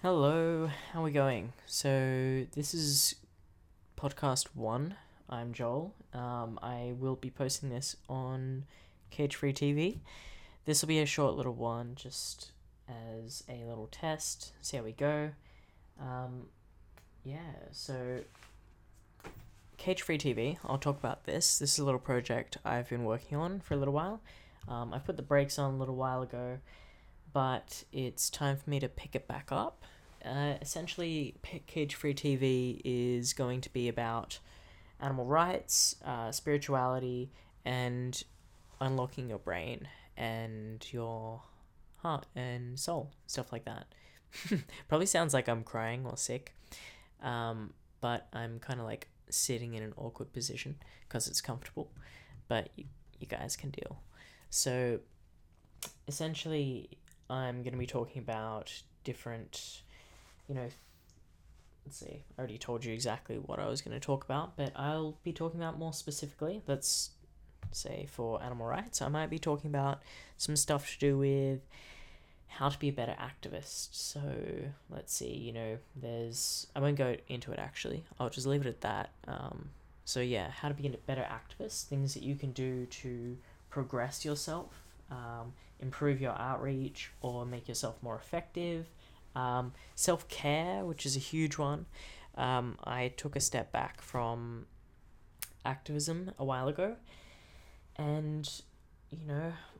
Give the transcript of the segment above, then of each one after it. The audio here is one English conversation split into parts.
Hello, how are we going? So this is podcast 1. I'm Joel. I will be posting this on Cage Free TV. This will be a short little one, just as a little test, see how we go. So Cage Free TV, I'll talk about this. This is a little project I've been working on for a little while. I put the brakes on a little while ago, but it's time for me to pick it back up. Essentially, Cage Free TV is going to be about animal rights, spirituality, and unlocking your brain and your heart and soul, stuff like that. Probably sounds like I'm crying or sick, but I'm kind of like sitting in an awkward position because it's comfortable, but you guys can deal. So essentially, I'm going to be talking about different, let's see, I already told you exactly what I was going to talk about, but I'll be talking about more specifically, let's say for animal rights, I might be talking about some stuff to do with how to be a better activist. So let's see, I won't go into it actually, I'll just leave it at that. How to be a better activist, things that you can do to progress yourself, improve your outreach or make yourself more effective, self-care, which is a huge one. I took a step back from activism a while ago, and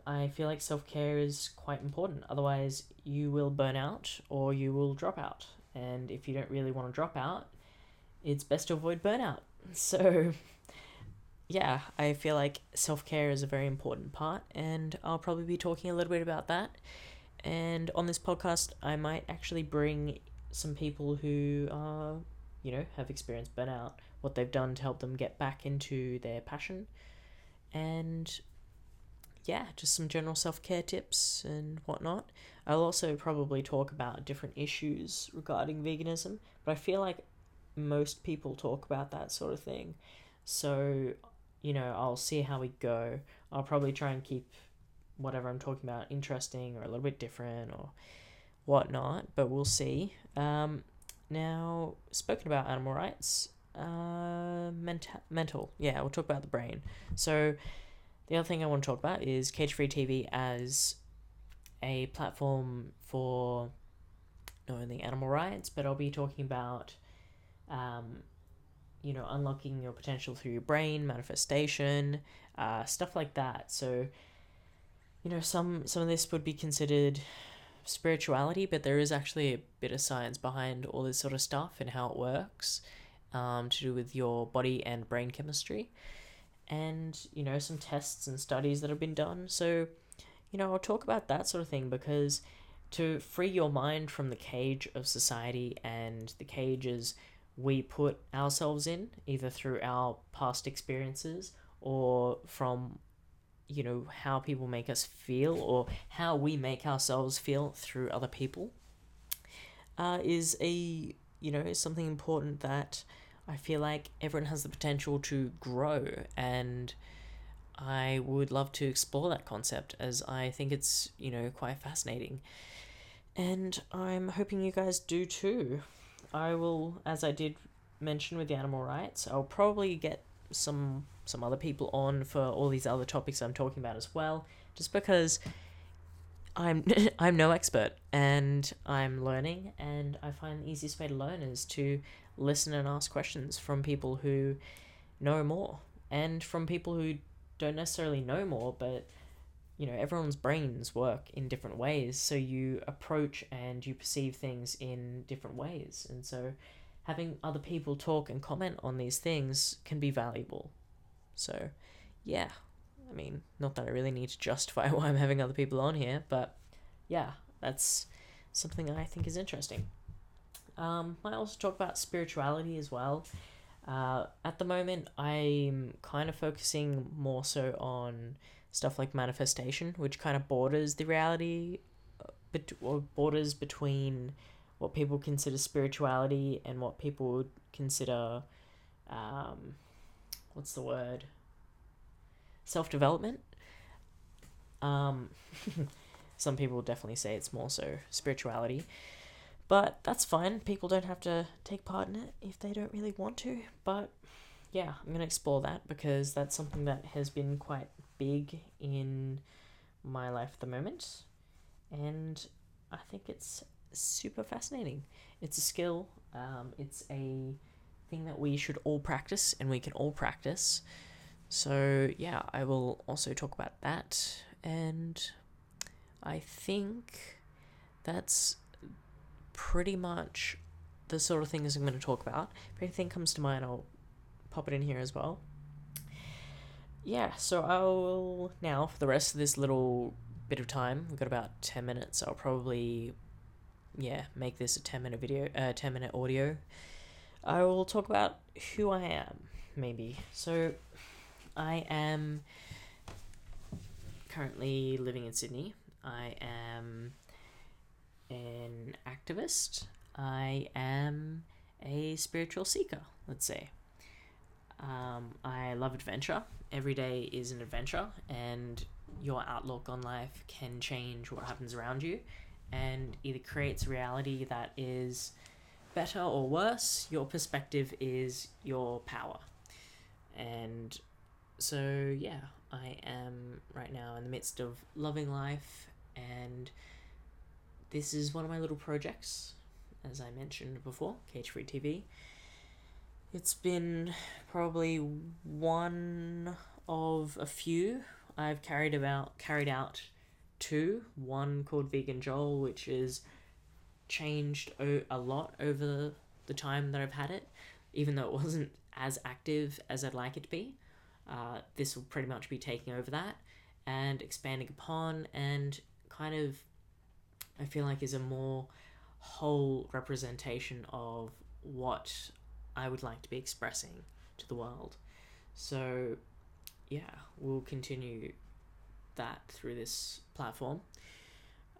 I feel like self-care is quite important, otherwise you will burn out or you will drop out, and if you don't really want to drop out, it's best to avoid burnout. So yeah, I feel like self-care is a very important part, and I'll probably be talking a little bit about that. And on this podcast, I might actually bring some people who are, have experienced burnout, what they've done to help them get back into their passion, and just some general self-care tips and whatnot. I'll also probably talk about different issues regarding veganism, but I feel like most people talk about that sort of thing. So, I'll see how we go. I'll probably try and keep whatever I'm talking about interesting or a little bit different or whatnot, but we'll see. Now, spoken about animal rights, mental. Yeah, we'll talk about the brain. So the other thing I want to talk about is Cage Free TV as a platform for not only animal rights, but I'll be talking about unlocking your potential through your brain, manifestation, stuff like that. So, some of this would be considered spirituality, but there is actually a bit of science behind all this sort of stuff and how it works, to do with your body and brain chemistry, and, some tests and studies that have been done. So, I'll talk about that sort of thing, because to free your mind from the cage of society and the cages we put ourselves in, either through our past experiences or from, how people make us feel or how we make ourselves feel through other people, is a, something important that I feel like everyone has the potential to grow, and I would love to explore that concept, as I think it's, quite fascinating. And I'm hoping you guys do too. I will, as I did mention with the animal rights, I'll probably get some other people on for all these other topics I'm talking about as well, just because I'm no expert and I'm learning, and I find the easiest way to learn is to listen and ask questions from people who know more and from people who don't necessarily know more, but everyone's brains work in different ways, so you approach and you perceive things in different ways, and so having other people talk and comment on these things can be valuable. So not that I really need to justify why I'm having other people on here, but that's something I think is interesting. I also talk about spirituality as well. At the moment, I'm kind of focusing more so on stuff like manifestation, which kind of borders the reality, or borders between what people consider spirituality and what people would consider, self-development. Some people definitely say it's more so spirituality, But that's fine. People don't have to take part in it if they don't really want to. But yeah, I'm going to explore that because that's something that has been quite big in my life at the moment. And I think it's super fascinating. It's a skill. It's a thing that we should all practice and we can all practice. So yeah, I will also talk about that. And I think that's pretty much the sort of things I'm going to talk about. If anything comes to mind, I'll pop it in here as well. Yeah, so I'll now, for the rest of this little bit of time, we've got about 10 minutes, I'll probably, make this a 10-minute video, 10-minute audio. I will talk about who I am, maybe. So, I am currently living in Sydney. I am an activist. I am a spiritual seeker, let's say. I love adventure. Every day is an adventure, and your outlook on life can change what happens around you and either creates a reality that is better or worse. Your perspective is your power. And so, yeah, I am right now in the midst of loving life, and this is one of my little projects, as I mentioned before, Cage Free TV. It's been probably one of a few. I've carried out two. One called Vegan Joel, which is changed a lot over the time that I've had it, even though it wasn't as active as I'd like it to be. This will pretty much be taking over that and expanding upon, and kind of, I feel like, is a more whole representation of what I would like to be expressing to the world. So yeah, we'll continue that through this platform.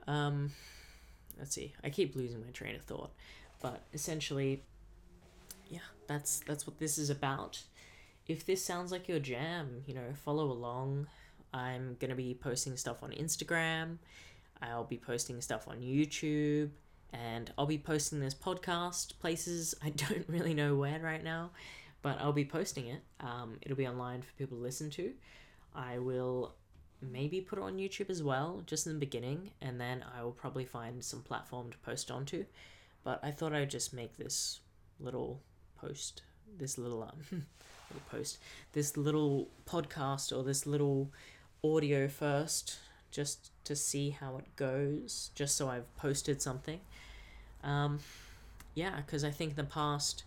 Let's see, I keep losing my train of thought, but essentially, yeah, that's what this is about. If this sounds like your jam, follow along. I'm going to be posting stuff on Instagram. I'll be posting stuff on YouTube, and I'll be posting this podcast places. I don't really know where right now, but I'll be posting it. It'll be online for people to listen to. I will maybe put it on YouTube as well, just in the beginning, and then I will probably find some platform to post onto. But I thought I'd just make this little post, this little podcast, or this little audio first, just to see how it goes, just so I've posted something. Because I think in the past,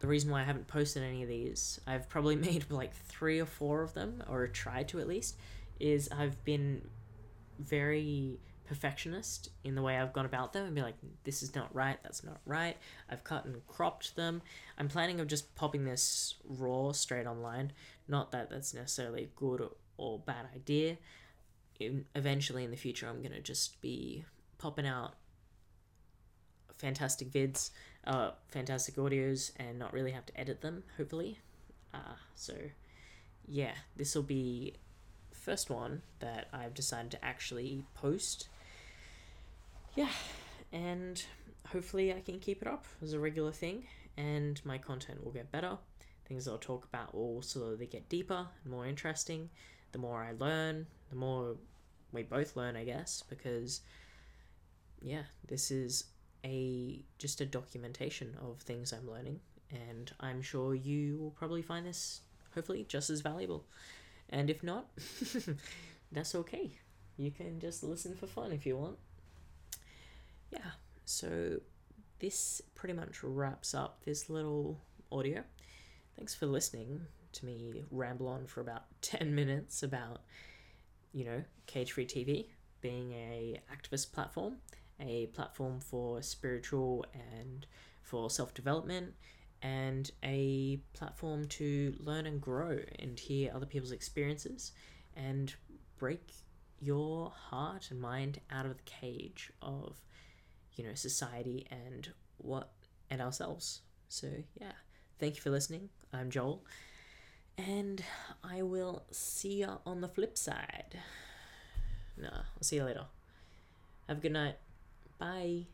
the reason why I haven't posted any of these, I've probably made like 3 or 4 of them, or tried to at least, is I've been very perfectionist in the way I've gone about them and be like, this is not right, that's not right. I've cut and cropped them. I'm planning on just popping this raw straight online. Not that that's necessarily a good or bad idea. Eventually in the future, I'm going to just be popping out fantastic vids, fantastic audios, and not really have to edit them, hopefully. So yeah, this will be the first one that I've decided to actually post. Yeah, and hopefully I can keep it up as a regular thing, and my content will get better. Things I'll talk about will slowly get deeper and more interesting. The more I learn, the more we both learn, I guess, because, yeah, this is just a documentation of things I'm learning, and I'm sure you will probably find this, hopefully, just as valuable. And if not, that's okay. You can just listen for fun if you want. Yeah, so this pretty much wraps up this little audio. Thanks for listening to me ramble on for about 10 minutes about, Cage Free TV being a activist platform, a platform for spiritual and for self-development, and a platform to learn and grow and hear other people's experiences and break your heart and mind out of the cage of, society and ourselves. So yeah, thank you for listening. I'm Joel. And I will see ya on the flip side. I'll see you later. Have a good night. Bye.